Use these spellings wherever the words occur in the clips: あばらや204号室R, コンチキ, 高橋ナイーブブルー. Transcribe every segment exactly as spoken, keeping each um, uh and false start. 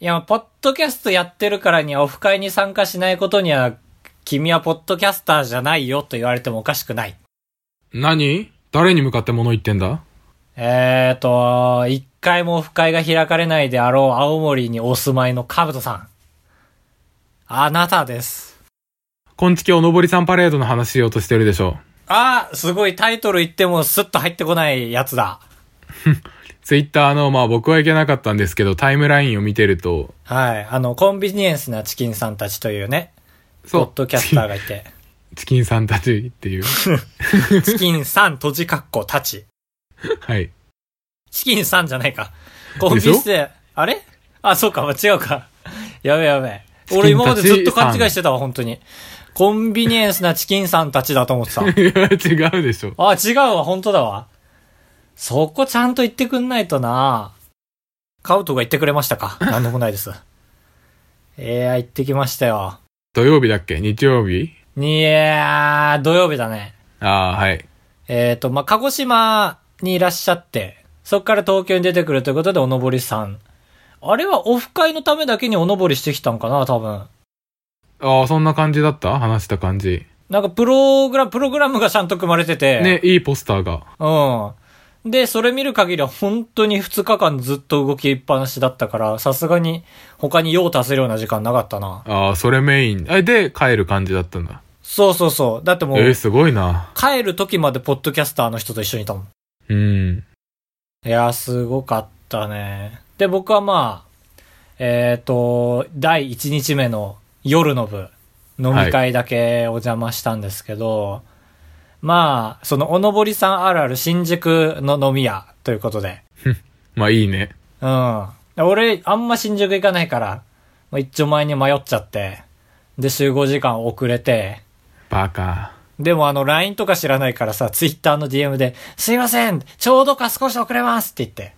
いや、ポッドキャストやってるからにはオフ会に参加しないことには、君はポッドキャスターじゃないよと言われてもおかしくない。何？誰に向かって物言ってんだ？えーと、一回もオフ会が開かれないであろう青森にお住まいのカブトさん。あなたです。今月おのぼりさんパレードの話しようとしてるでしょ。ああ、すごいタイトル言ってもスッと入ってこないやつだ。ツイッターの、まあ僕は行けなかったんですけど、タイムラインを見てると。はい。あの、コンビニエンスなチキンさんたちというね、ポッドキャスターがいて。チキンさんたちっていう。チキンさん閉じかっこたち。はい。チキンさんじゃないか。コンビニで、あれ？あ、そうか、違うか。やべやべ。俺今までずっと勘違いしてたわ、本当に。コンビニエンスなチキンさんたちだと思ってた。いや、違うでしょ。あ、違うわ、本当だわ。そこちゃんと言ってくんないとな。カウトが言ってくれましたか？なんでもないです。えー、言ってきましたよ。土曜日だっけ？日曜日？いやー、土曜日だね。あー、はい。えーと、まあ、鹿児島にいらっしゃって、そっから東京に出てくるということで、おのぼりさん。あれはオフ会のためだけにおのぼりしてきたんかな、多分。ああ、そんな感じだった？話した感じ。なんかプログラム、プログラムがちゃんと組まれてて。ね、いいポスターが。うん。で、それ見る限りは本当にふつかかんずっと動きっぱなしだったから、さすがに他に用を足せるような時間なかったな。ああ、それメイン。え、で、帰る感じだったんだ。そうそうそう。だってもう。えー、すごいな。帰る時までポッドキャスターの人と一緒にいたもん。うん。いやー、すごかったね。で、僕はまあ、えっと、だいいちにちめの夜の部、飲み会だけお邪魔したんですけど、はい、まあ、そのおのぼりさんあるある新宿の飲み屋ということで。まあいいね。うん。俺、あんま新宿行かないから、一丁前に迷っちゃって、で、集合時間遅れて。バカ。でもあの、ライン とか知らないからさ、Twitter の ディーエム で、すいません、ちょうどか少し遅れますって言って。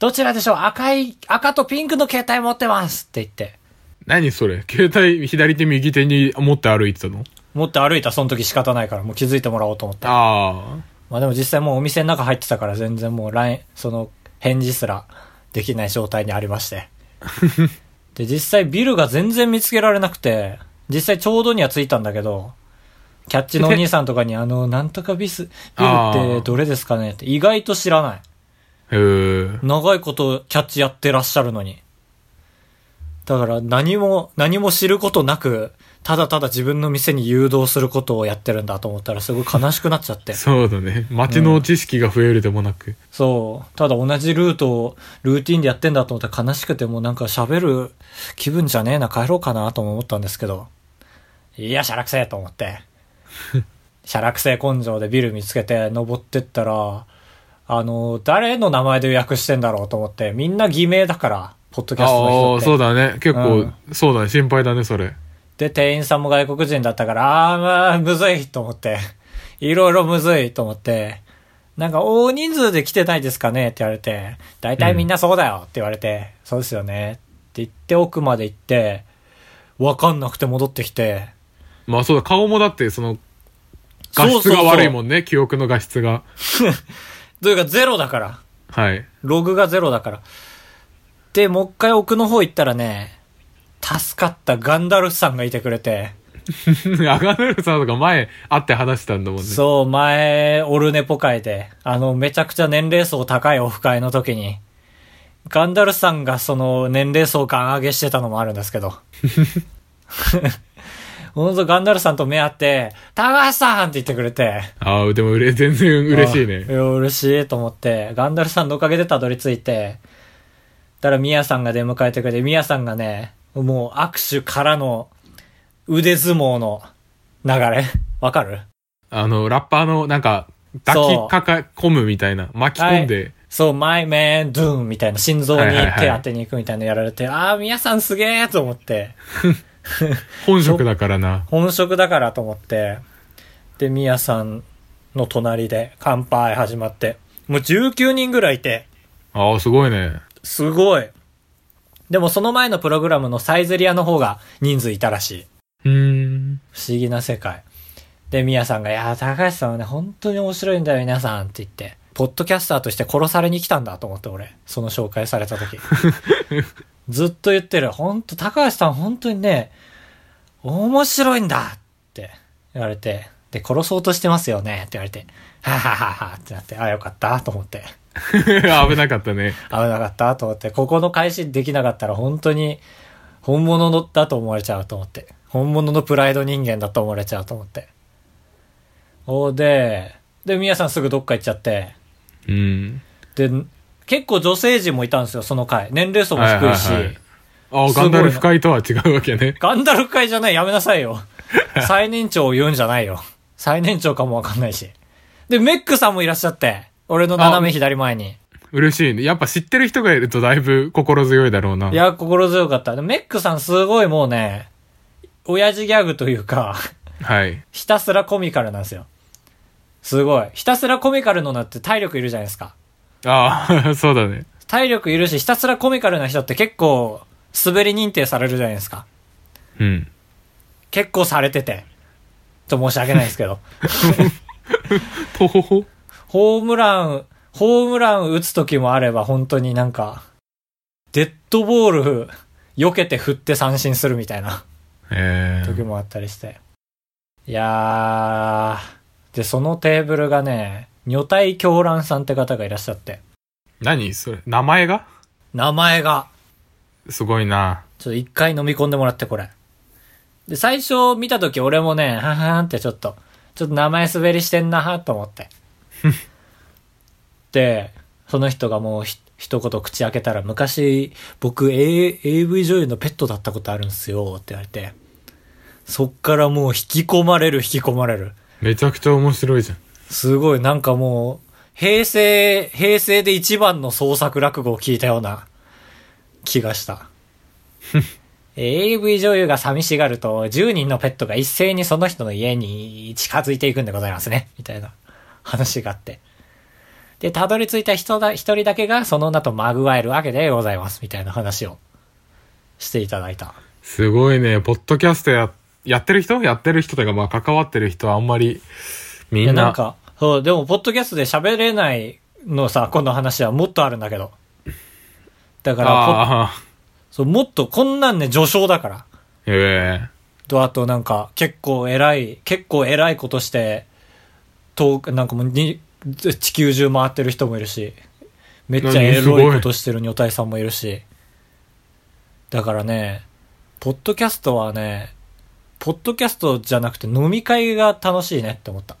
どちらでしょう？赤い、赤とピンクの携帯持ってますって言って。何それ？携帯左手右手に持って歩いてたの？持って歩いた、その時仕方ないから、もう気づいてもらおうと思って。ああ。まあでも実際もうお店の中入ってたから全然もう ライン、その返事すらできない状態にありまして。で、実際ビルが全然見つけられなくて、実際ちょうどには着いたんだけど、キャッチのお兄さんとかにあの、なんとかビス、ビルってどれですかねって意外と知らない。へー、長いことキャッチやってらっしゃるのに。だから何も何も知ることなく、ただただ自分の店に誘導することをやってるんだと思ったらすごい悲しくなっちゃって。そうだね。街の知識が増えるでもなく、うん、そう。ただ同じルートをルーティンでやってんだと思ったら悲しくて、もうなんか喋る気分じゃねえな、帰ろうかなとも思ったんですけど、いやしゃらくせえと思ってしゃらくせえ根性でビル見つけて登ってったら、あの、誰の名前で予約してんだろうと思って、みんな偽名だから、ポッドキャストの人って。ああ、そうだね。結構、うん、そうだね。心配だね、それ。で、店員さんも外国人だったから、あー、まあ、むずいと思って。いろいろむずいと思って。なんか、大人数で来てないですかねって言われて、大体みんなそうだよって言われて、うん、そうですよねって言って、奥まで行って、わかんなくて戻ってきて。まあそうだ、顔もだって、その、画質が悪いもんね、そうそうそう、記憶の画質が。というかゼロだから。はい。ログがゼロだから。で、もう一回奥の方行ったらね、助かったガンダルフさんがいてくれて。ガンダルフさんとか前会って話したんだもんね。そう、前、オルネポ会で、あの、めちゃくちゃ年齢層高いオフ会の時に、ガンダルフさんがその年齢層ガン上げしてたのもあるんですけど。ほんとガンダルさんと目合って、高橋さんって言ってくれて。ああ、でもうれ、全然嬉しいね。いや、嬉しいと思って、ガンダルさんのおかげでたどり着いて、だからミヤさんが出迎えてくれて、ミヤさんがね、もう握手からの腕相撲の流れわかる？あの、ラッパーのなんか、抱きかか、込むみたいな、巻き込んで。はい、そう、マイメンドゥンみたいな、心臓に手当てに行くみたいなのやられて、はいはいはい、ああ、ミヤさんすげーと思って。本職だからな。本職だからと思って。で、ミヤさんの隣で乾杯始まって。もうじゅうきゅうにんぐらいいて。ああ、すごいね。すごい。でもその前のプログラムのサイゼリアの方が人数いたらしい。うーん。不思議な世界。で、ミヤさんが、いやー、高橋さんはね、本当に面白いんだよ、皆さんって言って。ポッドキャスターとして殺されに来たんだと思って、俺その紹介された時ずっと言ってる、本当高橋さん本当にね面白いんだって言われて、で殺そうとしてますよねって言われて、ははははってなって、あよかったと思って危なかったね危なかったと思って、ここの開始できなかったら本当に本物だと思われちゃうと思って、本物のプライド人間だと思われちゃうと思って、おーでで宮さんすぐどっか行っちゃって、うんで結構女性陣もいたんですよその回、年齢層も低いし、はいはいはい、ああガンダルフ会とは違うわけね。ガンダルフ会じゃない、やめなさいよ最年長を言うんじゃないよ、最年長かもわかんないし。でメックさんもいらっしゃって、俺の斜め左前に。嬉しいね、やっぱ知ってる人がいるとだいぶ心強いだろうな。いや心強かった。でメックさんすごいもうね親父ギャグというかはいひたすらコミカルなんですよ、すごいひたすらコミカルのなって体力いるじゃないですか。ああそうだね、体力いるしひたすらコミカルな人って結構滑り認定されるじゃないですか。うん結構されててちょっと申し訳ないですけどとほほホームランホームラン打つ時もあれば、本当になんかデッドボール避けて振って三振するみたいな時もあったりして、えー、いやーでそのテーブルがね女体狂乱さんって方がいらっしゃって、何それ名前が名前がすごいな。ちょっと一回飲み込んでもらって、これで最初見た時俺もねははーんってちょっとちょっと名前滑りしてんなと思ってでその人がもうひ一言口開けたら、昔僕、A、エーブイ 女優のペットだったことあるんすよって言われて、そっからもう引き込まれる引き込まれるめちゃくちゃ面白いじゃん。すごいなんかもう平成平成で一番の創作落語を聞いたような気がしたエーブイ 女優が寂しがるとじゅうにんのペットが一斉にその人の家に近づいていくんでございますねみたいな話があって、でたどり着いた人だ一人だけがその名とまぐわえるわけでございますみたいな話をしていただいた。すごいね、ポッドキャスト や, やってる人やってる人というか、まあ関わってる人はあんまりみん な, いやなんかそう、でもポッドキャストで喋れないのさ、この話はもっとあるんだけど、だからそうもっとこんなんね序章だから。へえとあとなんか結構偉い結構偉いことしてと、なんかもうに地球中回ってる人もいるし、めっちゃエロいことしてる女体さんもいるし、だからねポッドキャストはねポッドキャストじゃなくて飲み会が楽しいねって思った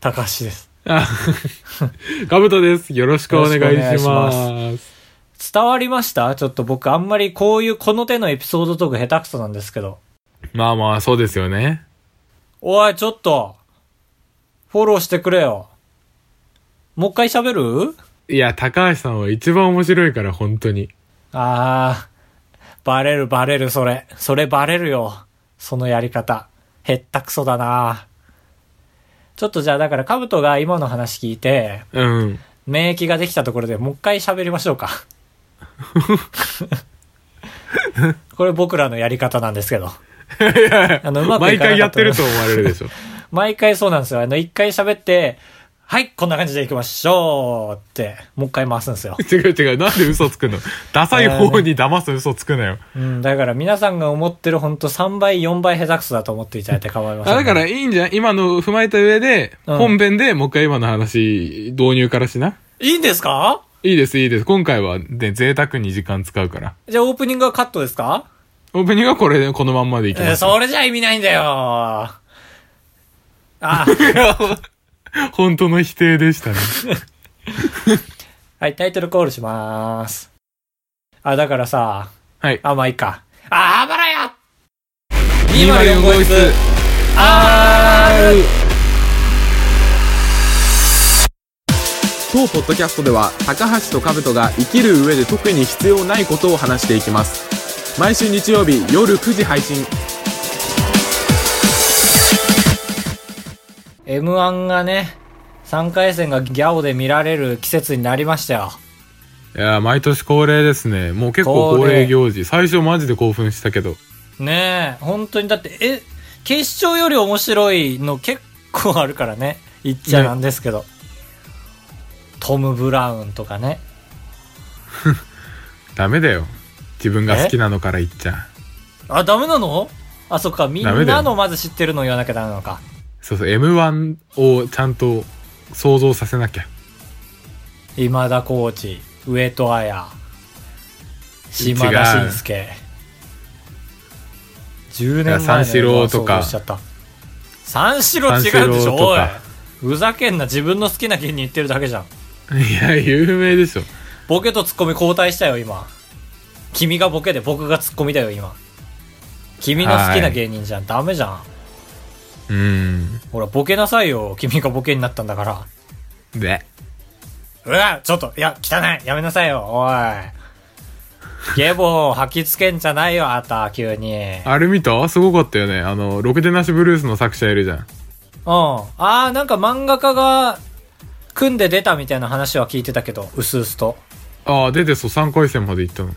高橋ですかぶとですよろしくお願いします。伝わりました？ちょっと僕あんまりこういうこの手のエピソードトーク下手くそなんですけど。まあまあそうですよね。おいちょっとフォローしてくれよ。もう一回喋る？いや高橋さんは一番面白いから本当に。あーバレるバレる、それそれバレるよ、そのやり方へったくそだな。ちょっとじゃあだからカブトが今の話聞いて、うん、免疫ができたところでもう一回喋りましょうかこれ僕らのやり方なんですけどいやあのうまくいかなかった、毎回やってると思われるでしょ毎回そうなんですよ、あの一回喋ってはいこんな感じでいきましょうってもう一回回すんですよ。違う違う、なんで嘘つくのダサい方に騙す嘘つくなよ、ね、うん、だから皆さんが思ってるほんとさんばいよんばい下手くそだと思っていただいて構いません、ね、だからいいんじゃん今の踏まえた上で、うん、本編でもう一回今の話導入からしな。いいんですか？いいですいいです、今回はね贅沢に時間使うから。じゃあオープニングはカットですか？オープニングはこれでこのまんまでいきます、えー、それじゃ意味ないんだよああ本当の否定でしたねはいタイトルコールしまーす。あだからさ、はい、あまあいいか、ああばらやにまるよん号室 R。 当ポッドキャストでは高橋と兜が生きる上で特に必要ないことを話していきます。毎週日曜日夜くじ配信。 エムワン がねさんかい戦がギャオで見られる季節になりましたよ。いや毎年恒例ですね、もう結構恒例行事。最初マジで興奮したけどねえ本当に、だってえ決勝より面白いの結構あるからね、言っちゃなんですけど、ね、トム・ブラウンとかねダメだよ、自分が好きなのから言っちゃ。あ、ダメなの？あ、そっか、みんなのまず知ってるの言わなきゃダメなのか。そうそう エムワン をちゃんと想像させなきゃ。今田コーチ、上戸彩、島田紳介、じゅうねんまえ三四郎とか。三四郎違うでしょ、おいふざけんな、自分の好きな芸人言ってるだけじゃん。いや有名でしょ。ボケとツッコミ交代したよ今。君がボケで僕がツッコミだよ今。君の好きな芸人じゃん、ダメじゃん。うーん、ほらボケなさいよ、君がボケになったんだから。でうわちょっと、いや汚い、やめなさいよ、おいゲボを吐きつけんじゃないよあた、急に。あれ見た？すごかったよね、あのろくでなしブルースの作者いるじゃん。うん、あーなんか漫画家が組んで出たみたいな話は聞いてたけど、うすうすと。ああ出て、そうさんかい戦まで行ったの。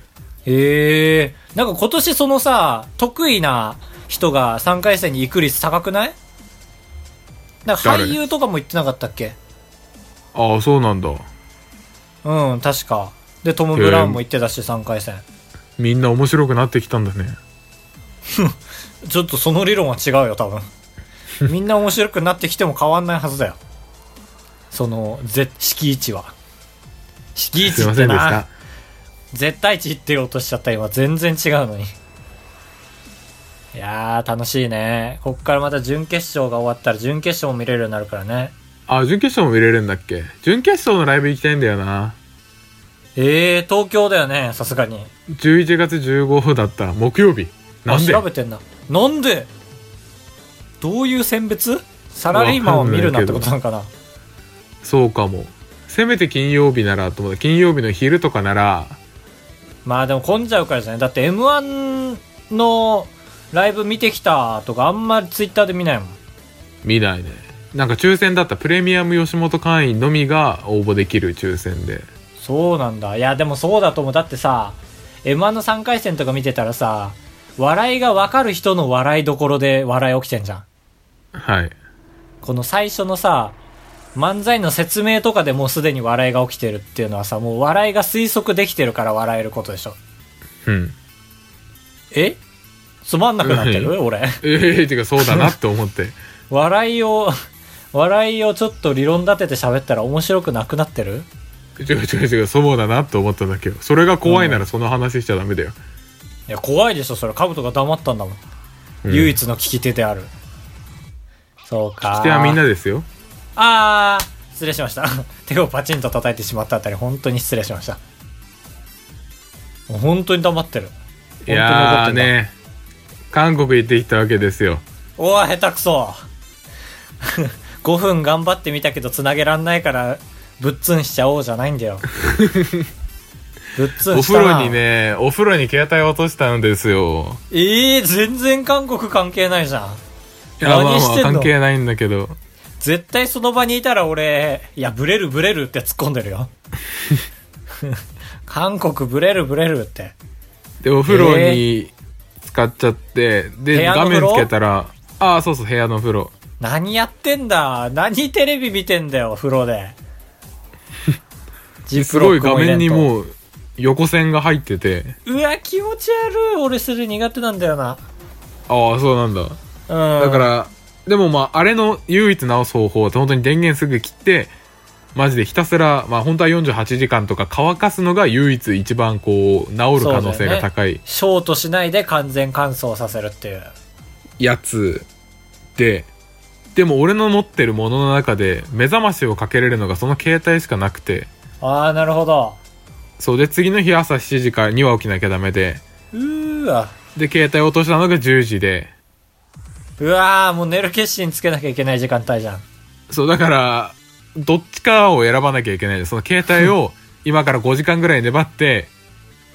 へえー、なんか今年そのさ得意な人がさんかい戦に行く率高くない？なんか俳優とかも行ってなかったっけ？ああそうなんだ。うん確かで、トム・ブラウンも行ってたし、さんかい戦。みんな面白くなってきたんだねちょっとその理論は違うよ多分みんな面白くなってきても変わんないはずだよ、そのぜ敷地は。敷地ってな、絶対値って言おうとしちゃった今、全然違うのに。いやー楽しいね。こっからまた準決勝が終わったら準決勝も見れるようになるからね。あ、準決勝も見れるんだっけ。準決勝のライブ行きたいんだよな。えー、東京だよね、さすがに。じゅういちがつじゅうごにちだった木曜日。なんで調べてんな、なんでどういう選別。サラリーマンを見るなってことなのかな。そうかも。せめて金曜日ならと思って、金曜日の昼とかなら。まあでも混んじゃうからですね。だって エムワン のライブ見てきたとかあんまりツイッターで見ないもん。見ないね。なんか抽選だった、プレミアム吉本会員のみが応募できる抽選で。そうなんだ。いやでもそうだと思う。だってさ エムワン のさんかい戦とか見てたらさ、笑いが分かる人の笑いどころで笑い起きてんじゃん。はい、この最初のさ漫才の説明とかでもうすでに笑いが起きてるっていうのはさ、もう笑いが推測できてるから笑えることでしょ。うん、えつまんなくなってる、うん、俺えー、てかそうだなって思って笑いを笑いをちょっと理論立てて喋ったら面白くなくなってる。違う違う違う、そうだなって思ったんだけど、それが怖いならその話しちゃダメだよ、うん、いや怖いでしょそれ。カブトが黙ったんだもん、うん、唯一の聞き手である。そうか、聞き手はみんなですよ。あー失礼しました手をパチンと叩いてしまったあたり本当に失礼しました。本当に黙ってる。本当に怒ってんだ。いやーね、韓国行ってきたわけですよ。おー下手くそごふん頑張ってみたけどつなげらんないからぶっつんしちゃおうじゃないんだよぶっつんしたな。お風呂にね、お風呂に携帯落としたんですよ。えー全然韓国関係ないじゃん。いや何してんの。まあまあ関係ないんだけど、絶対その場にいたら俺、いやブレるブレるって突っ込んでるよ韓国ブレるブレるって。でお風呂に使っちゃって、えー、で画面つけたら、ああそうそう部屋の風呂。何やってんだ、何テレビ見てんだよ風呂で。すごい画面にもう横線が入ってて、うわ気持ち悪い。俺それ苦手なんだよな。ああそうなんだ、うん、だからでもまああれの唯一直す方法は本当に電源すぐ切ってマジでひたすら、まあ本当はよんじゅうはちじかんとか乾かすのが唯一一番こう治る可能性が高い、ね、ショートしないで完全乾燥させるっていうやつで。でも俺の持ってるものの中で目覚ましをかけれるのがその携帯しかなくて。ああなるほど。そうで次の日朝しちじかには起きなきゃダメで、うーわで携帯落としたのがじゅうじで、うわーもう寝る決心つけなきゃいけない時間帯じゃん。そうだからどっちかを選ばなきゃいけない。その携帯を今からごじかんぐらい粘って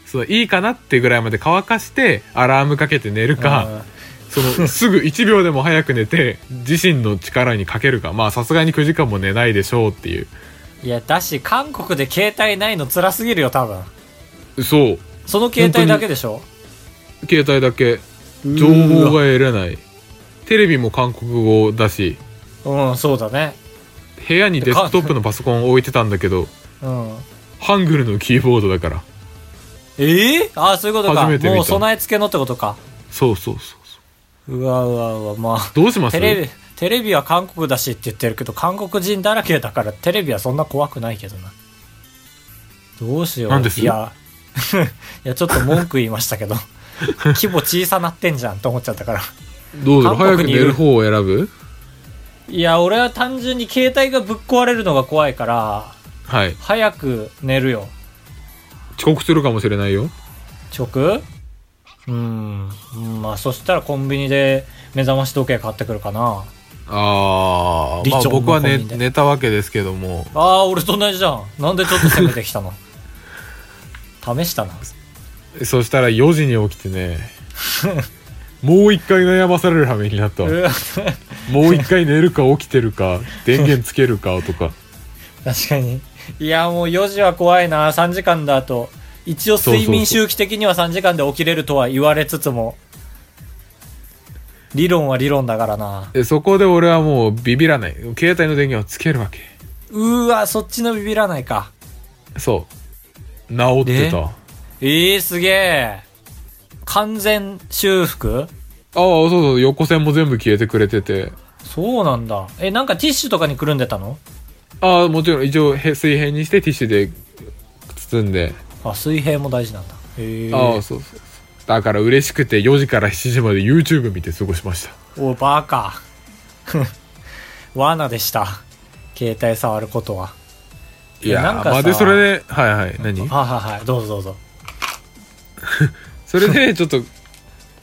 そのいいかなってぐらいまで乾かしてアラームかけて寝るか、そのすぐいちびょうでも早く寝て自身の力にかけるか。まあさすがにくじかんも寝ないでしょうっていう。いやだし韓国で携帯ないの辛すぎるよ多分。そうその携帯だけでしょ。携帯だけ情報が得れない。テレビも韓国語だし、うんそうだね。部屋にデスクトップのパソコンを置いてたんだけどうんハングルのキーボードだから。えー、ああそういうことか。初めて見た。もう備え付けのってことか。そうそうそうそう。うわうわうわまあ。どうします？テレビテレビは韓国だしって言ってるけど韓国人だらけだからテレビはそんな怖くないけどな。どうしよう。なんです？いやいやちょっと文句言いましたけど規模小さなってんじゃんと思っちゃったから。どうだろう。早く寝る方を選ぶ？いや俺は単純に携帯がぶっ壊れるのが怖いから。はい、早く寝るよ。遅刻するかもしれないよ。遅刻？うんまあそしたらコンビニで目覚まし時計買ってくるかな。あー、まあ僕は 寝, 寝たわけですけども。ああ俺と同じじゃん。なんでちょっと攻めてきたの試したな。そしたらよじに起きてねもう一回悩まされる羽目になったもう一回寝るか起きてるか電源つけるかとか確かに。いやもうよじは怖いな。さんじかんだと一応睡眠周期的にはさんじかんで起きれるとは言われつつも理論は理論だからな。でそこで俺はもうビビらない。携帯の電源をつけるわけ。うーわそっちのビビらないか。そう治ってた。えー、すげえ完全修復。ああそうそう横線も全部消えてくれてて。そうなんだ。えなんかティッシュとかにくるんでたの？ああもちろん一応水平にしてティッシュで包んで。あ水平も大事なんだ。へえ。ああそうそう。だから嬉しくてよじからしちじまで YouTube 見て過ごしました。おバカ罠でした。携帯触ることは。いやなんかさまでそれではいはい何はいはいはいどうぞどうぞそれでちょっと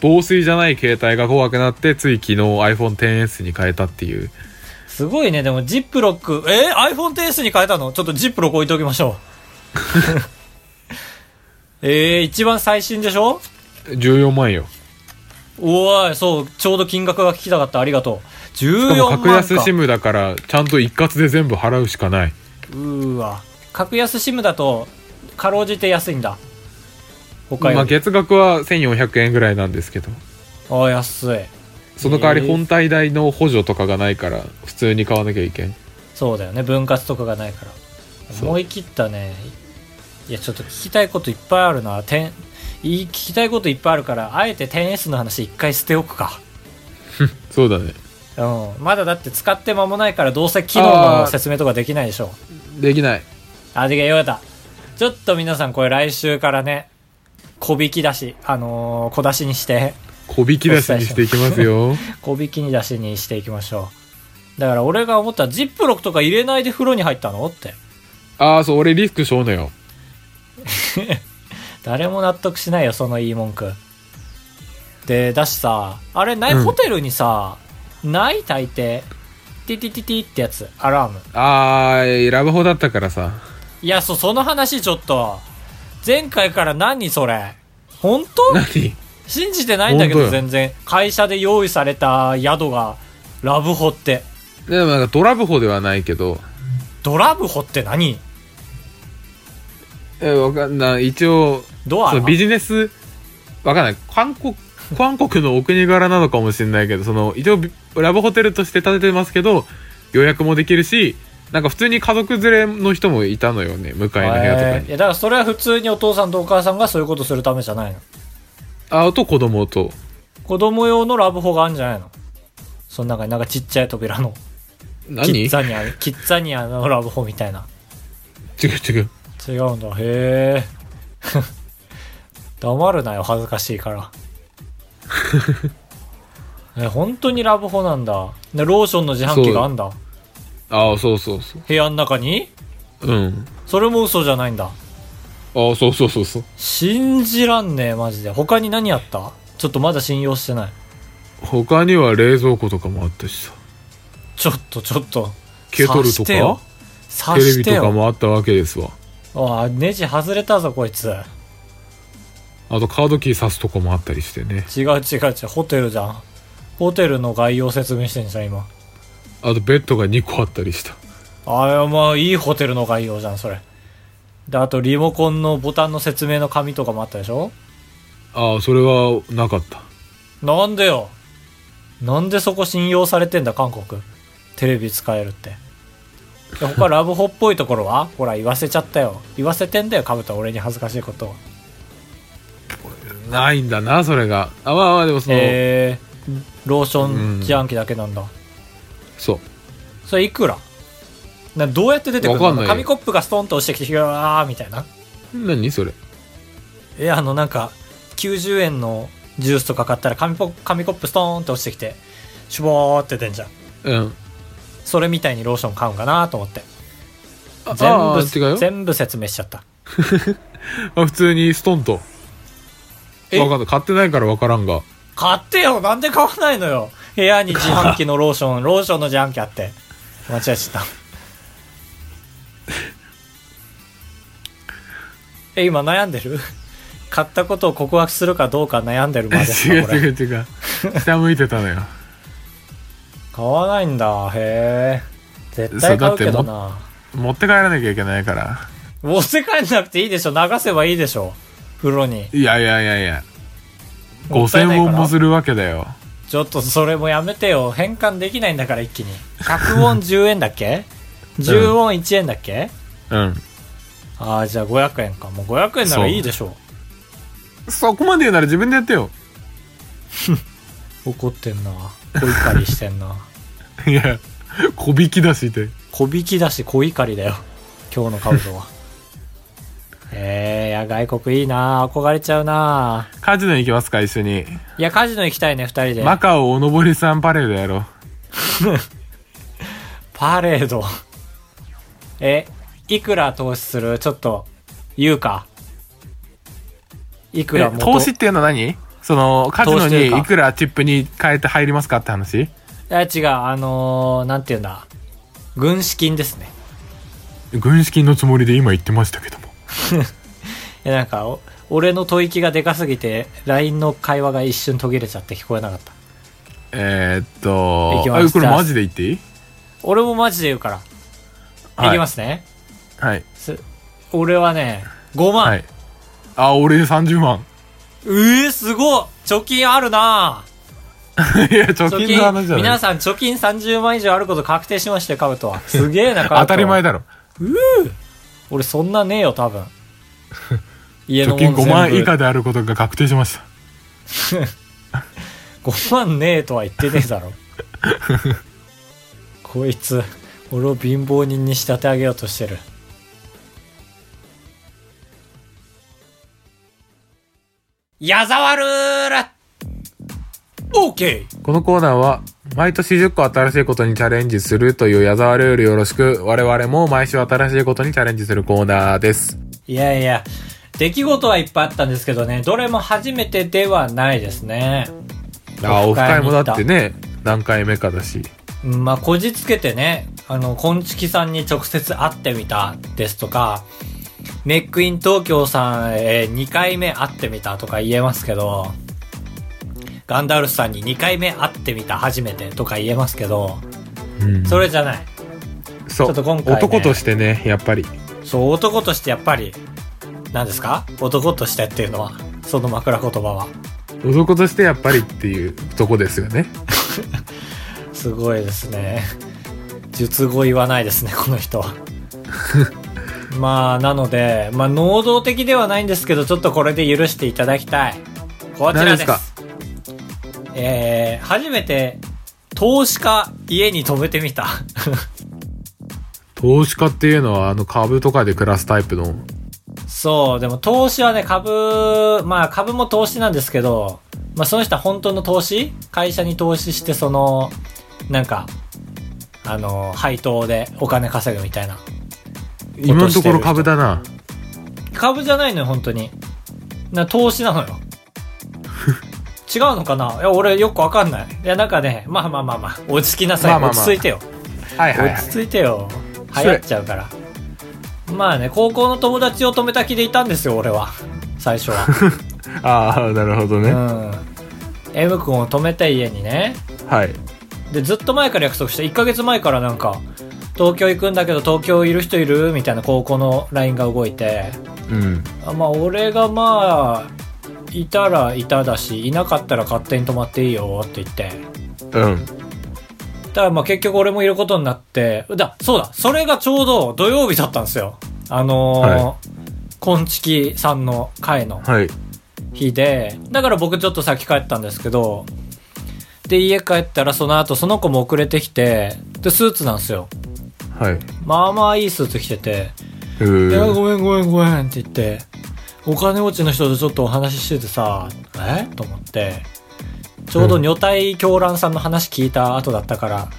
防水じゃない携帯が怖くなってつい昨日 アイフォンテンエス に変えたっていう。すごいね。でもジップロックえ アイフォンテンエス に変えたの？ちょっとジップロック置いておきましょうえー、一番最新でしょ？じゅうよんまんよ。おーいそうちょうど金額が聞きたかった。ありがとう。じゅうよんまんか。しかも格安 SIM だからちゃんと一括で全部払うしかない。うーわ格安 SIM だとかろうじて安いんだ他より、まあ、月額はせんよんひゃくえんぐらいなんですけど。ああ安い。その代わり本体代の補助とかがないから普通に買わなきゃいけん。そうだよね分割とかがないから。思い切ったね。いやちょっと聞きたいこといっぱいあるな。てん聞きたいこといっぱいあるからあえて テンエス の話一回捨ておくかそうだねうん。まだだって使って間もないからどうせ機能の説明とかできないでしょ。できない。あできないよかった。ちょっと皆さんこれ来週からね小引き出しあのー、小出しにして小引き出しにしていきますよ小引き出しにしていきましょう。だから俺が思ったジップロックとか入れないで風呂に入ったのって。ああそう俺リスクしょうのよ誰も納得しないよそのいい文句で。だしさあれない、うん、ホテルにさない大抵ティティティティってやつアラーム。あーラブホだったからさ。いやそその話ちょっと前回から何それ本当何信じてないんだけど全然。会社で用意された宿がラブホって。でもなんかドラブホではないけど。ドラブホって何？えわかんない。一応ドアビジネスわかんない韓国韓国のお国柄なのかもしれないけどその一応ラブホテルとして建ててますけど予約もできるしなんか普通に家族連れの人もいたのよね向かいの部屋とかに。いやだからそれは普通にお父さんとお母さんがそういうことするためじゃないの？あと子供と子供用のラブホがあるんじゃないの？その中になんかちっちゃい扉の何キッザニアキッザニアのラブホみたいな。違う違う違うんだ。へえ黙るなよ恥ずかしいからえ本当にラブホなんだ。でローションの自販機があんだ。ああそうそうそう部屋の中に。うんそれも嘘じゃないんだ。ああそうそうそうそう信じらんねえマジで。他に何あった？ちょっとまだ信用してない。他には冷蔵庫とかもあったしさ。ちょっとちょっとケトルとかテレビとかもあったわけですわ。ああネジ外れたぞこいつ。あとカードキー刺すとこもあったりしてね。違う違う違うホテルじゃん。ホテルの概要説明してんじゃん今。あとベッドがにこあったりした。ああまあいいホテルの概要じゃんそれで。あとリモコンのボタンの説明の紙とかもあったでしょ。ああそれはなかった。なんでよなんでそこ信用されてんだ韓国テレビ使えるって。で他ラブホっぽいところはほら言わせちゃったよ、言わせてんだよカブタ、俺に恥ずかしいことはないんだなそれが。あまあまあでもその、えー、ローション自販機だけなんだ、うん、そうそれいくらな、どうやって出てくるの、紙コップがストンと押してきてひゃーみたいな、何それ、えあのなんかきゅうじゅうえんのジュースとか買ったら紙ポ、紙コップストーンって落ちてきてシュボーって出んじゃん、うん、それみたいにローション買うんかなと思って、全部全部説明しちゃったあ普通にストンと分かんない、買ってないから分からんが、買ってよ、なんで買わないのよ、部屋に自販機のローションローションの自販機あって、間違えちゃったえ今悩んでる買ったことを告白するかどうか悩んでるまでですか。違う違う違う下向いてたのよ買わないんだ、へえ。絶対買うけどな、持って帰らなきゃいけないから。持って帰んなくていいでしょ、流せばいいでしょ風呂に。いやいやいやいやごせんえんもするわけだよ。ちょっとそれもやめてよ、変換できないんだから一気に。ひゃくウォンじゅうえんだっけじゅうウォンいちえんだっけ、うん、うん、ああじゃあごひゃくえんか、もうごひゃくえんならいいでしょ。そこまで言うなら自分でやってよ怒ってんな、小怒りしてんな。いや小引きだしで、小引きだし小怒りだよ今日のカブトはえー、いや外国いいな、憧れちゃうな。カジノ行きますか一緒に。いやカジノ行きたいねふたりで。マカオおのぼりさんパレードやろパレードえいくら投資する、ちょっと言うか、いくら投資っていうのは何、そのカジノにいくらチップに変えて入りますかって話。いや違う、あのー、なんていうんだ、軍資金ですね。軍資金のつもりで今言ってましたけどもいやなんか俺の吐息がでかすぎて ライン の会話が一瞬途切れちゃって聞こえなかった。えー、っとあこれマジで言っていい、俺もマジで言うから、はい、いきますね、はい、俺はねごまん、はい、あ、俺さんじゅうまん。えー、すごっ、貯金あるな。いや貯金の話じゃない。皆さん貯金さんじゅうまん以上あること確定しましたよカブトは。すげえなカブトは当たり前だろ。うう、俺そんなねえよ多分家の貯金ごまん以下であることが確定しましたごまんねえとは言ってねえだろこいつ俺を貧乏人に仕立て上げようとしてる。やざわるー OK。 このコーナーは毎年じゅっこ新しいことにチャレンジするというやざわルールよろしく、我々も毎週新しいことにチャレンジするコーナーです。いやいや出来事はいっぱいあったんですけどね、どれも初めてではないですね。あ、オフ会もだってね何回目かだし、まあこじつけてね、あのこんちきさんに直接会ってみたですとか、メックイン東京さんへにかいめ会ってみたとか言えますけど、ガンダルフさんににかいめ会ってみた初めてとか言えますけど、うん、それじゃない。そうちょっと今回、ね、男としてね、やっぱりそう男としてやっぱり何ですか、男としてっていうのはその枕言葉は男としてやっぱりっていうとこですよねすごいですね、術語言わないですねこの人はまあなので、まあ能動的ではないんですけど、ちょっとこれで許していただきたい。こちらです。何ですか？えー、初めて投資家家に泊めてみた投資家っていうのはあの株とかで暮らすタイプの。そうでも投資はね、株、まあ株も投資なんですけど、まあその人は本当の投資、会社に投資してそのなんかあの配当でお金稼ぐみたいな。今のところ株だな。株じゃないのよ本当に、な投資なのよ違うのかな、いや俺よくわかんない。いやなんかね、まあまあまあまあ落ち着きなさい、まあまあまあ、落ち着いてよ、はいはいはい、落ち着いてよ、流行っちゃうから。まあね、高校の友達を止めた気でいたんですよ俺は最初はああなるほどね、うん、M 君を止めて家にね、はい、でずっと前から約束して、いっかげつまえからなんか東京行くんだけど東京いる人いるみたいな高校の ライン が動いて、うん、あまあ俺がまあいたらいただしいなかったら勝手に泊まっていいよって言って、うん、だからまあ結局俺もいることになって、だ、そうだ、それがちょうど土曜日だったんですよ。あのー、こんちきさんの会の日で、はい、だから僕ちょっと先帰ったんですけど、で家帰ったらその後その子も遅れてきて、でスーツなんですよ。はい。まあまあいいスーツ着てて、えー、ごめんごめんごめんって言って、お金持ちの人とちょっとお話ししててさ、え？と思って、ちょうど女体狂乱さんの話聞いた後だったから、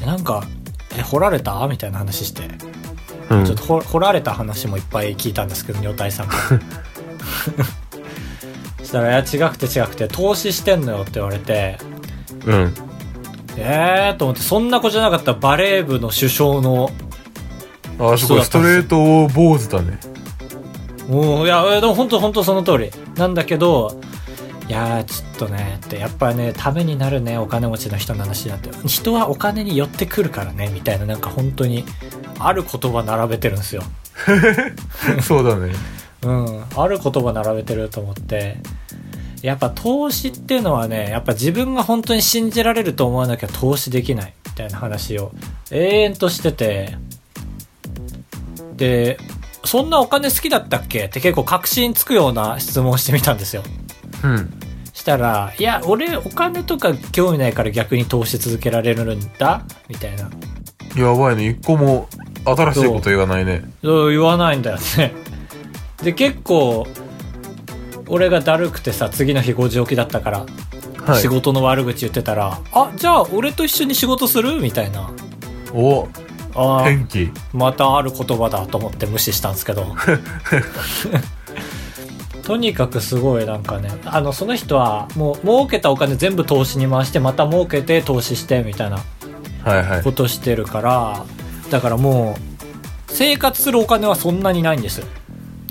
うん、なんかえ掘られたみたいな話して、うん、ちょっと 掘, 掘られた話もいっぱい聞いたんですけど、女体さんからそしたら、いや違くて違くて投資してんのよって言われて、うん、えーと思って、そんな子じゃなかったらバレー部の首相の人だったんですよ。あ、そこストレート坊主だね。おー、いやでも本当本当その通りなんだけど、いやーちょっとねってやっぱね、ためになるねお金持ちの人の話になって、人はお金に寄ってくるからねみたいな、なんか本当にある言葉並べてるんですよそうだねうん、ある言葉並べてると思って、やっぱ投資っていうのはね、やっぱ自分が本当に信じられると思わなきゃ投資できないみたいな話を永遠としてて、でそんなお金好きだったっけって結構確信つくような質問してみたんですよ。うん、したら、いや俺お金とか興味ないから逆に投資続けられるんだみたいな。やばいね、一個も新しいこと言わないね。そう言わないんだよねで結構俺がだるくてさ、次の日ごじ起きだったから、はい、仕事の悪口言ってたら、あ、じゃあ俺と一緒に仕事するみたいな。お、あ、天気またある言葉だと思って無視したんですけどとにかくすごいなんかね、あのその人はもう儲けたお金全部投資に回して、また儲けて投資してみたいなことしてるから、はいはい、だからもう生活するお金はそんなにないんですよ、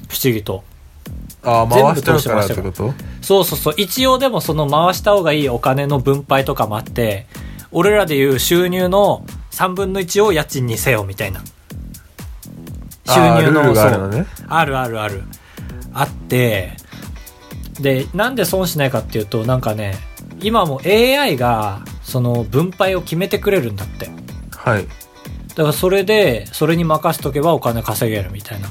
不思議と。あ、回してるからってこと？そうそうそう。一応でもその回した方がいいお金の分配とかもあって、俺らでいう収入のさんぶんのいちを家賃にせよみたいな、収入の、あ、ルールがあるのね。あるあるあるあって、でなんで損しないかっていうと、なんかね今も エーアイ がその分配を決めてくれるんだって。はい。だからそれでそれに任せとけばお金稼げるみたいな。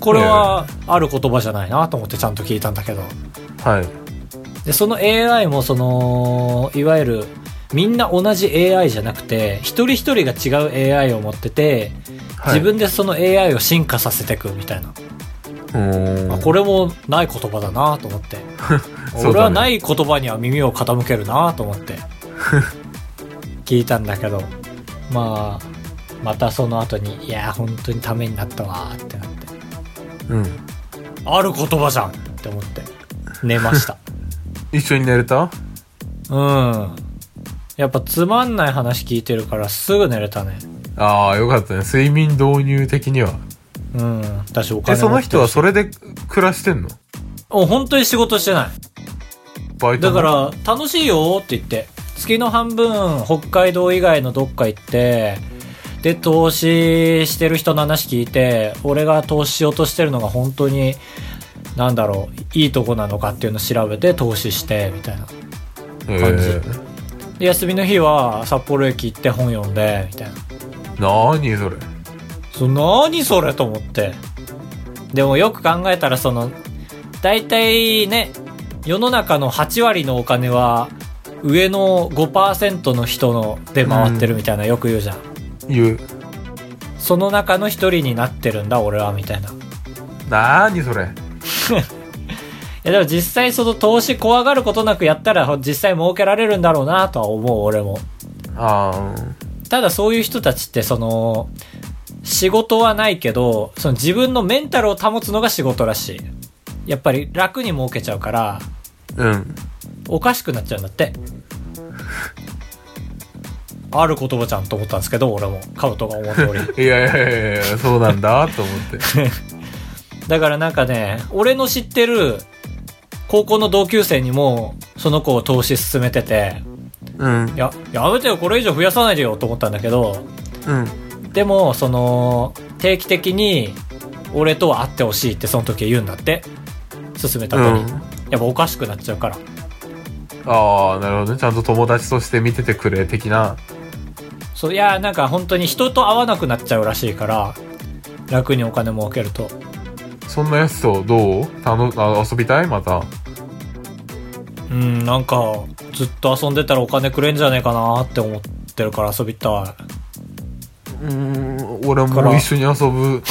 これはある言葉じゃないなと思ってちゃんと聞いたんだけど、はい。でその エーアイ もそのいわゆるみんな同じ エーアイ じゃなくて、一人一人が違う エーアイ を持ってて、はい、自分でその エーアイ を進化させていくみたいな。あ、これもない言葉だなと思ってそうだね、俺はない言葉には耳を傾けるなと思って聞いたんだけど、まあまたその後に、いや本当にためになったわってなって、うん、ある言葉じゃんって思って寝ました一緒に寝れた？うん、やっぱつまんない話聞いてるからすぐ寝れたね。ああよかったね、睡眠導入的には。うん、私お金持ってるし。え、その人はそれで暮らしてんの？本当に仕事してない。バイトだから楽しいよって言って、月の半分北海道以外のどっか行って、で投資してる人の話聞いて、俺が投資しようとしてるのが本当になんだろう、いいとこなのかっていうのを調べて投資してみたいな感じ、えー、で休みの日は札幌駅行って本読んでみたいな。なにそれ、何それと思って。でもよく考えたら、そのだいたいね、世の中のはち割のお金は上の ごパーセント の人ので回ってるみたいな、うん、よく言うじゃん。言う。その中の一人になってるんだ俺はみたいな。なーにそれいやでも実際その投資怖がることなくやったら実際儲けられるんだろうなとは思う俺も。あー、ただそういう人たちってその仕事はないけど、その自分のメンタルを保つのが仕事らしい。やっぱり楽に儲けちゃうから、うん、おかしくなっちゃうんだってある言葉ちゃんと思ったんですけど、俺もカウトが思っておりいやいやいやそうなんだと思ってだからなんかね、俺の知ってる高校の同級生にもその子を投資進めてて、うん、いや、やめてよこれ以上増やさないでよと思ったんだけど、うん、でもその定期的に俺とは会ってほしいってその時言うんだって、勧めた子に、うん、やっぱおかしくなっちゃうから。ああ、なるほどね。ちゃんと友達として見ててくれ的な。そういや、なんか本当に人と会わなくなっちゃうらしいから、楽にお金儲けると。そんなやつとどうたの遊びたい？また。うん、なんかずっと遊んでたらお金くれんじゃねえかなって思ってるから遊びたい。うーん、俺も一緒に遊ぶ。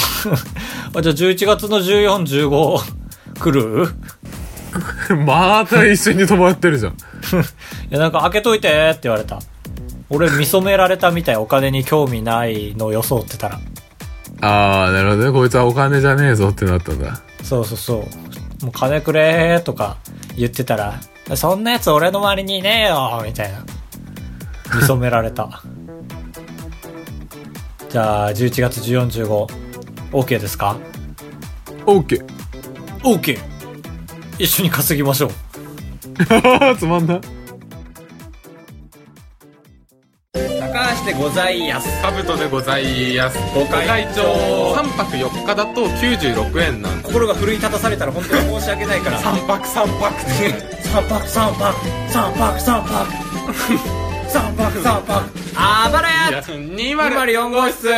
あ、じゃあじゅういちがつのじゅうよん、じゅうご 来る？また一緒に泊まってるじゃん。いや、なんか開けといてって言われた。俺見初められたみたい。お金に興味ないのを装ってたら。ああ、なるほどね。こいつはお金じゃねえぞってなったんだ。そうそうそう、もう金くれとか言ってたら、そんなやつ俺の周りにいねえよみたいな、見初められた。じゃあじゅういちがつじゅうよん、じゅうご OK ですか？ OK OK、 一緒に稼ぎましょう。つまんだ。高橋でございやす。兜でございやす。ご会長。さんぱくよっかだときゅうじゅうろくえんなんで。心が奮い立たされたら本当に申し訳ないから。さんぱくさんぱくさんぱくさんぱくさんぱくさんぱくさんぱくさんぱく。あばらやにひゃくよん号室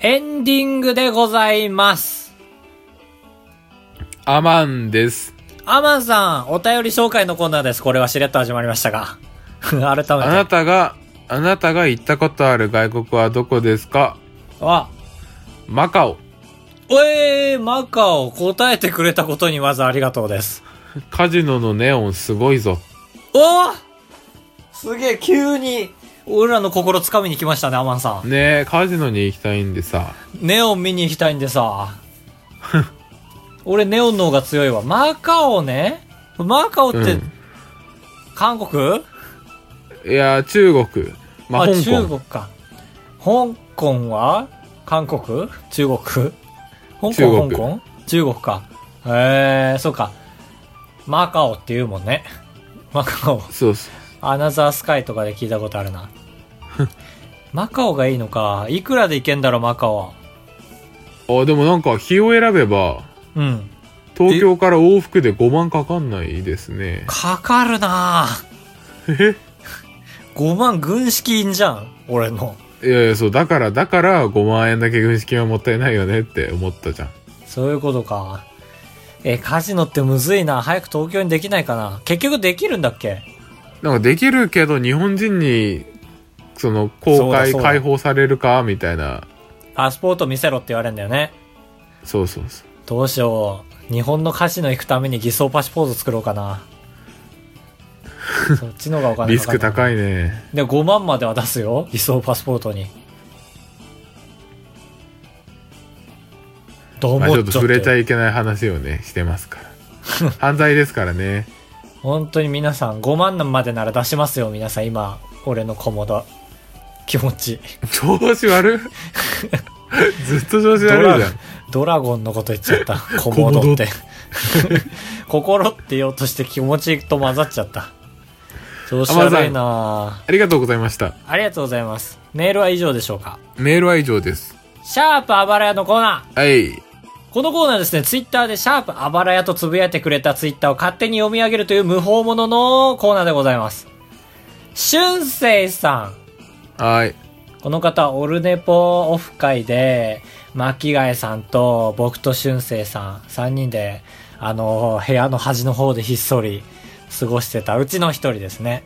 エンディングでございます。アマンです。アマンさん、お便り紹介のコーナーです。これはしれっと始まりましたが改めて、あなたがあなたが行ったことある外国はどこですか？あ、マカオ。えー、マカオ。答えてくれたことにまずありがとうです。カジノのネオンすごいぞ。おー、すげえ、急に俺らの心掴みに来ましたね、アマンさん。ねえ、カジノに行きたいんでさ。ネオン見に行きたいんでさ。俺ネオンの方が強いわ。マカオね。マカオって、うん、韓国？いや、中国。まあ、あ、香港。中国か。香港は韓国？中国？香港、香港？中国か。へえ、そうか。マカオって言うもんね。マカオ。そうそう。アナザースカイとかで聞いたことあるな。マカオがいいのか。いくらで行けんだろう、マカオ。あ、でもなんか日を選べば、うん。東京から往復でごまんかかんないですね。かかるなぁ。え？ごまん軍資金じゃん俺の。いやいや、そう、だからだからごまんえんだけ軍資金はもったいないよねって思ったじゃん。そういうことか。え、カジノってむずいな。早く東京にできないかな。結局できるんだっけ？なんかできるけど日本人にその公開解放されるかみたいな。パスポート見せろって言われるんだよね。そうそうそう。どうしよう、日本のカジノ行くために偽装パスポート作ろうかな。そっちのがお金かかる。リスク高いね。でごまんまでは出すよ、偽装パスポートに。どう思っちゃって、まあ、ちょっと触れちゃいけない話をねしてますから犯罪ですからね。本当に皆さんごまんまでなら出しますよ。皆さん今俺のコモド気持ち調子悪っ。ずっと調子悪いじゃん。ドラゴンのこと言っちゃった。コモドって心って言おうとして気持ちと混ざっちゃった。調子悪いな。ありがとうございました。ありがとうございます。メールは以上でしょうか？メールは以上です。シャープあばらやのコーナー。はい、このコーナーですね、ツイッターでシャープあばらやとつぶやいてくれたツイッターを勝手に読み上げるという無法者のコーナーでございます。しゅんせいさん。はい、この方はオルネポオフ会で巻貝さんと僕としゅんせいさんさんにんであの部屋の端の方でひっそり過ごしてたうちの一人ですね。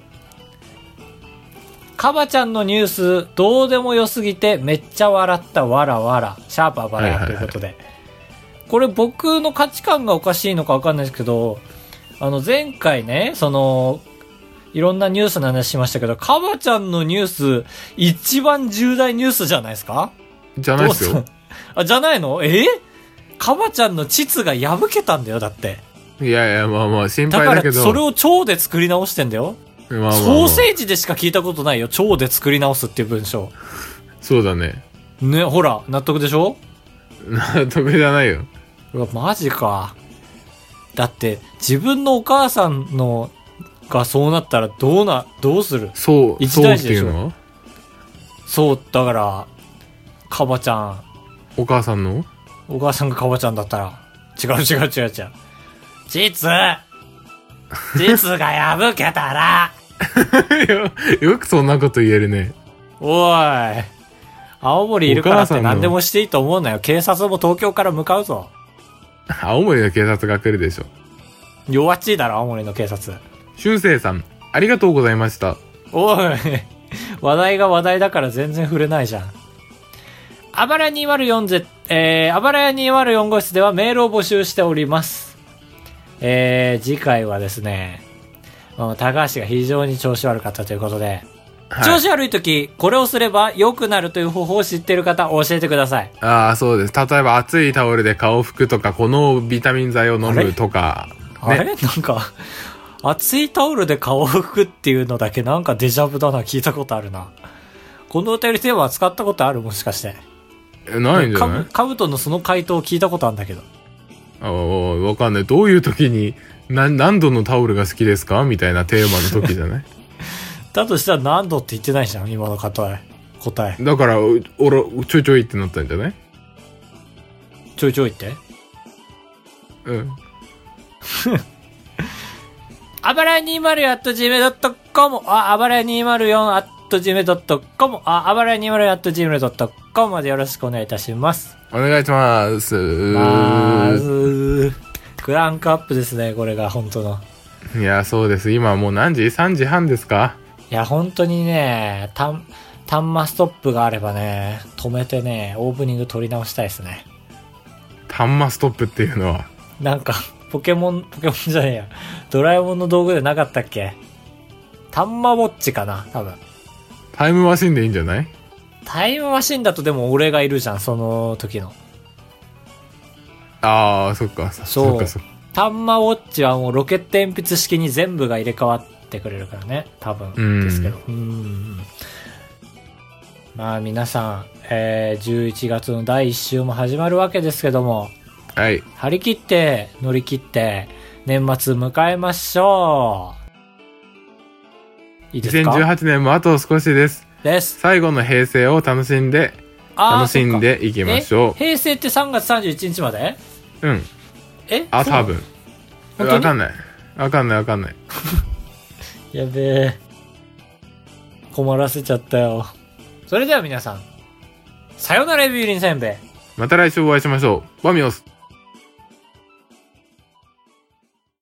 カバちゃんのニュースどうでもよすぎてめっちゃ笑ったわらわらシャープあばらやということで、はいはいはい、これ僕の価値観がおかしいのか分かんないですけど、あの前回ね、そのいろんなニュースの話しましたけど、カバちゃんのニュース一番重大ニュースじゃないですか？じゃないですよ。あ、じゃないの？え？カバちゃんの膣が破けたんだよ、だって。いやいや、まあまあ心配だけど。だからそれを腸で作り直してんだよ。まあまあまあ、ソーセージでしか聞いたことないよ、腸で作り直すっていう文章。そうだね。ね、ほら納得でしょ？納得じゃないよ。うわ、マジか。だって自分のお母さんのがそうなったらどうなどうする？そう一大事でしょ。そうっていうの？そうだからカバちゃん。お母さんの？お母さんがカバちゃんだったら違う違う違う違う。実実が破けたらよ, よくそんなこと言えるね。おい、青森いるからって何でもしていいと思うなよ。警察も東京から向かうぞ。青森の警察が来るでしょ。弱っちいだろ青森の警察。しゅうせいさんありがとうございました。おい話題が話題だから全然触れないじゃん。あばらや にーまるよん、えー、あばらやにーまるよん号室ではメールを募集しております、えー、次回はですね、まあ、高橋が非常に調子悪かったということで、はい、調子悪い時これをすれば良くなるという方法を知っている方教えてください。ああ、そうです。例えば熱いタオルで顔を拭くとか、このビタミン剤を飲むとか、あれ、ね、あれなんか熱いタオルで顔を拭くっていうのだけなんかデジャブだな。聞いたことあるな。このお便りテーマは使ったことある？もしかしてないんじゃない？カブトのその回答を聞いたことあるんだけど。ああ、わかんない。どういう時に 何, 何度のタオルが好きですかみたいなテーマの時じゃないだとしたら何度って言ってないじゃん今の答え。答えだからおらちょいちょいってなったんじゃない？ちょいちょいってうん。あばらや にーまるよん アット ジーメール ドット コム、 あばらや にーまるよん アット ジーメール ドット コム、 あばらや にーまるよん アット ジーメール ドット コム までよろしくお願いいたします。お願いします。まずクランクアップですねこれが本当の。いやそうです。今もう何時 ?さんじはんですか。いや本当にね、タンマストップがあればね止めてねオープニング撮り直したいですね。タンマストップっていうのはなんかポケモン、ポケモンじゃねえや、ドラえもんの道具でなかったっけ。タンマウォッチかな多分。タイムマシンでいいんじゃない？タイムマシンだとでも俺がいるじゃんその時の。ああそっかそっかそっか。タンマウォッチはもうロケット鉛筆式に全部が入れ替わってくれるからね多分ですけど。うん、まあ皆さん、えー、じゅういちがつのだいいっ週も始まるわけですけども、はい、張り切って乗り切って年末迎えましょう。いいですか？にせんじゅうはちねんもあと少しです。です。最後の平成を楽しんで楽しんでいきましょう。え、平成ってさんがつさんじゅういちにちまで？うん。え？あ、多分。わかんない。わかんないわかんない。やべえ。困らせちゃったよ。それでは皆さん、さよならエビーリンせんべい。また来週お会いしましょう。バミオス。